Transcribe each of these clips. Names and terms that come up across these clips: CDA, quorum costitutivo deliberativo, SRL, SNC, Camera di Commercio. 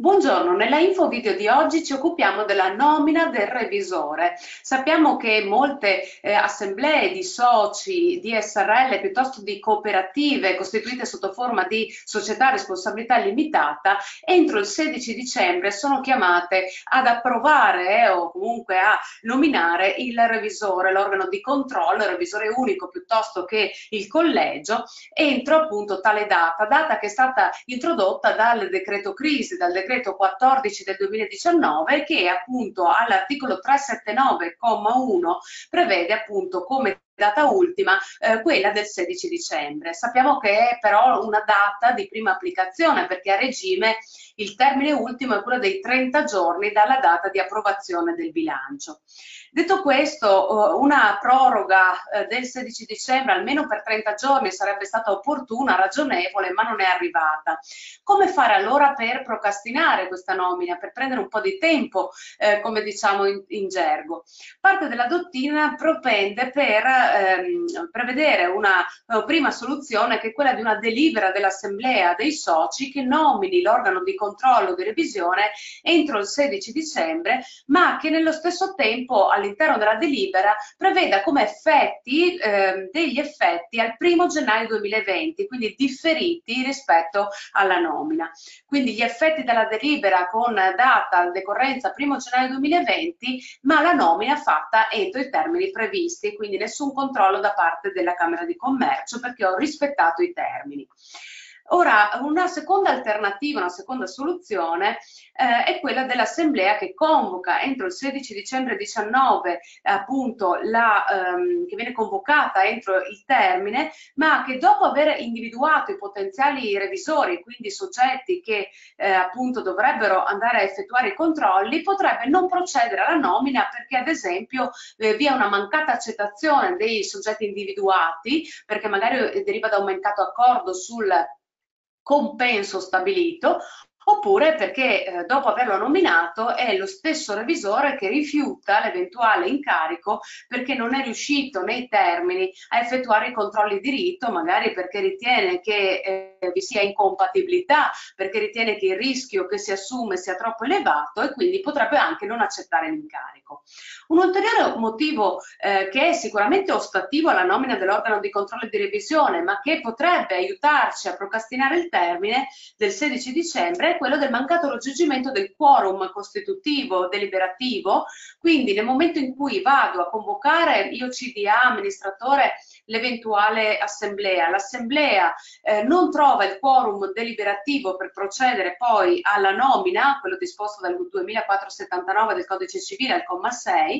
Buongiorno, nella info video di oggi ci occupiamo della nomina del revisore. Sappiamo che molte assemblee di soci di SRL piuttosto di cooperative costituite sotto forma di società a responsabilità limitata entro il 16 dicembre sono chiamate ad approvare o comunque a nominare il revisore, l'organo di controllo, il revisore unico piuttosto che il collegio, entro appunto tale data che è stata introdotta dal decreto crisi, dal decreto 14 del 2019 che appunto all'articolo 379, comma 1 prevede appunto come data ultima quella del 16 dicembre. Sappiamo che è però una data di prima applicazione perché a regime il termine ultimo è quello dei 30 giorni dalla data di approvazione del bilancio. Detto questo, una proroga del 16 dicembre almeno per 30 giorni sarebbe stata opportuna, ragionevole, ma non è arrivata. Come fare allora per procrastinare questa nomina, per prendere un po' di tempo, come diciamo in gergo? Parte della dottrina propende per prevedere una prima soluzione che è quella di una delibera dell'assemblea dei soci che nomini l'organo di controllo di revisione entro il 16 dicembre, ma che nello stesso tempo all'interno della delibera preveda come effetti degli effetti al 1° gennaio 2020, quindi differiti rispetto alla nomina. Quindi gli effetti della delibera con data decorrenza 1° gennaio 2020, ma la nomina fatta entro i termini previsti, quindi nessun controllo da parte della Camera di Commercio perché ho rispettato i termini. Ora, una seconda alternativa, una seconda soluzione è quella dell'assemblea che convoca entro il 16 dicembre 2019 appunto che viene convocata entro il termine, ma che dopo aver individuato i potenziali revisori, quindi soggetti che appunto dovrebbero andare a effettuare i controlli, potrebbe non procedere alla nomina perché ad esempio vi è una mancata accettazione dei soggetti individuati, perché magari deriva da un mancato accordo sul compenso stabilito, oppure perché dopo averlo nominato è lo stesso revisore che rifiuta l'eventuale incarico perché non è riuscito nei termini a effettuare i controlli di rito, magari perché ritiene che vi sia incompatibilità, perché ritiene che il rischio che si assume sia troppo elevato e quindi potrebbe anche non accettare l'incarico. Un ulteriore motivo che è sicuramente ostativo alla nomina dell'organo di controllo e di revisione, ma che potrebbe aiutarci a procrastinare il termine del 16 dicembre, è quello del mancato raggiungimento del quorum costitutivo deliberativo, quindi nel momento in cui vado a convocare io CDA, amministratore, l'eventuale assemblea, l'assemblea non trova il quorum deliberativo per procedere poi alla nomina, quello disposto dal 2479 del codice civile al comma 6,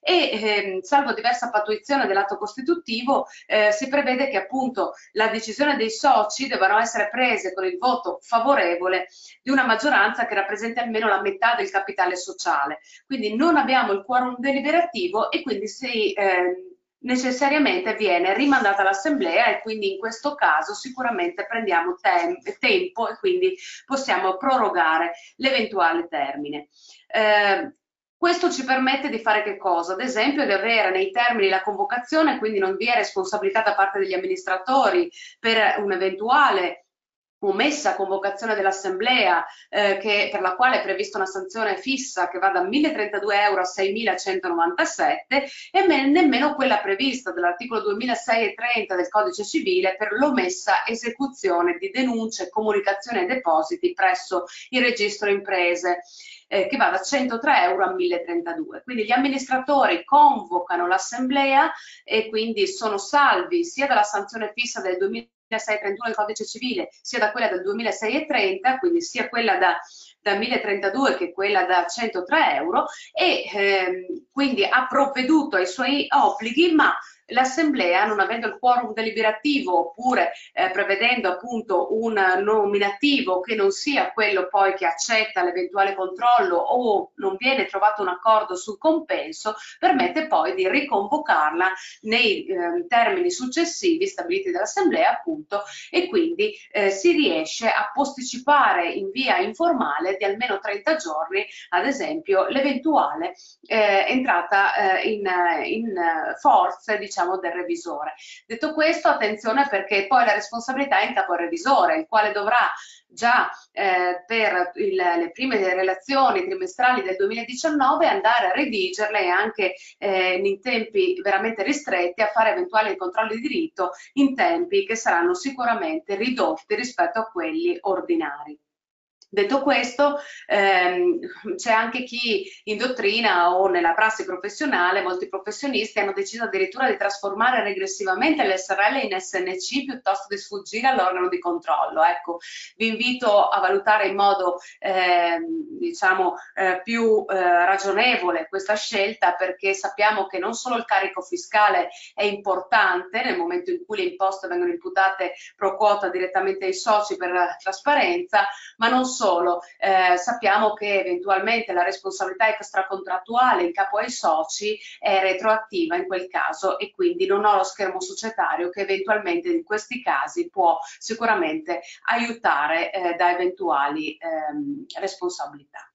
e salvo diversa pattuizione dell'atto costitutivo si prevede che appunto la decisione dei soci debbano essere prese con il voto favorevole di una maggioranza che rappresenti almeno la metà del capitale sociale. Quindi non abbiamo il quorum deliberativo e quindi si necessariamente viene rimandata l'assemblea e quindi in questo caso sicuramente prendiamo tempo e quindi possiamo prorogare l'eventuale termine. Questo ci permette di fare che cosa? Ad esempio di avere nei termini la convocazione, quindi non vi è responsabilità da parte degli amministratori per un'eventuale omessa convocazione dell'assemblea per la quale è prevista una sanzione fissa che va da 1.032 euro a 6.197 e nemmeno quella prevista dall'articolo 2630 del codice civile per l'omessa esecuzione di denunce, comunicazioni e depositi presso il registro imprese, che va da 103 euro a 1.032. Quindi gli amministratori convocano l'assemblea e quindi sono salvi sia dalla sanzione fissa del 2631 del codice civile, sia da quella del 2630, quindi sia quella da 1.032 che quella da 103 euro, e quindi ha provveduto ai suoi obblighi, ma l'assemblea, non avendo il quorum deliberativo oppure prevedendo appunto un nominativo che non sia quello poi che accetta l'eventuale controllo o non viene trovato un accordo sul compenso, permette poi di riconvocarla nei termini successivi stabiliti dall'assemblea appunto, e quindi si riesce a posticipare in via informale di almeno 30 giorni ad esempio l'eventuale entrata in forza, diciamo, diciamo, del revisore. Detto questo, attenzione, perché poi la responsabilità è in capo al revisore, il quale dovrà già per le prime relazioni trimestrali del 2019 andare a redigerle e anche in tempi veramente ristretti a fare eventuali controlli di diritto in tempi che saranno sicuramente ridotti rispetto a quelli ordinari. Detto questo, c'è anche chi in dottrina o nella prassi professionale, molti professionisti hanno deciso addirittura di trasformare regressivamente l'SRL in SNC piuttosto di sfuggire all'organo di controllo. Ecco, vi invito a valutare in modo più ragionevole questa scelta, perché sappiamo che non solo il carico fiscale è importante nel momento in cui le imposte vengono imputate pro quota direttamente ai soci per la trasparenza, ma non solo, sappiamo che eventualmente la responsabilità extracontrattuale in capo ai soci è retroattiva in quel caso, e quindi non ho lo schermo societario che eventualmente in questi casi può sicuramente aiutare da eventuali responsabilità.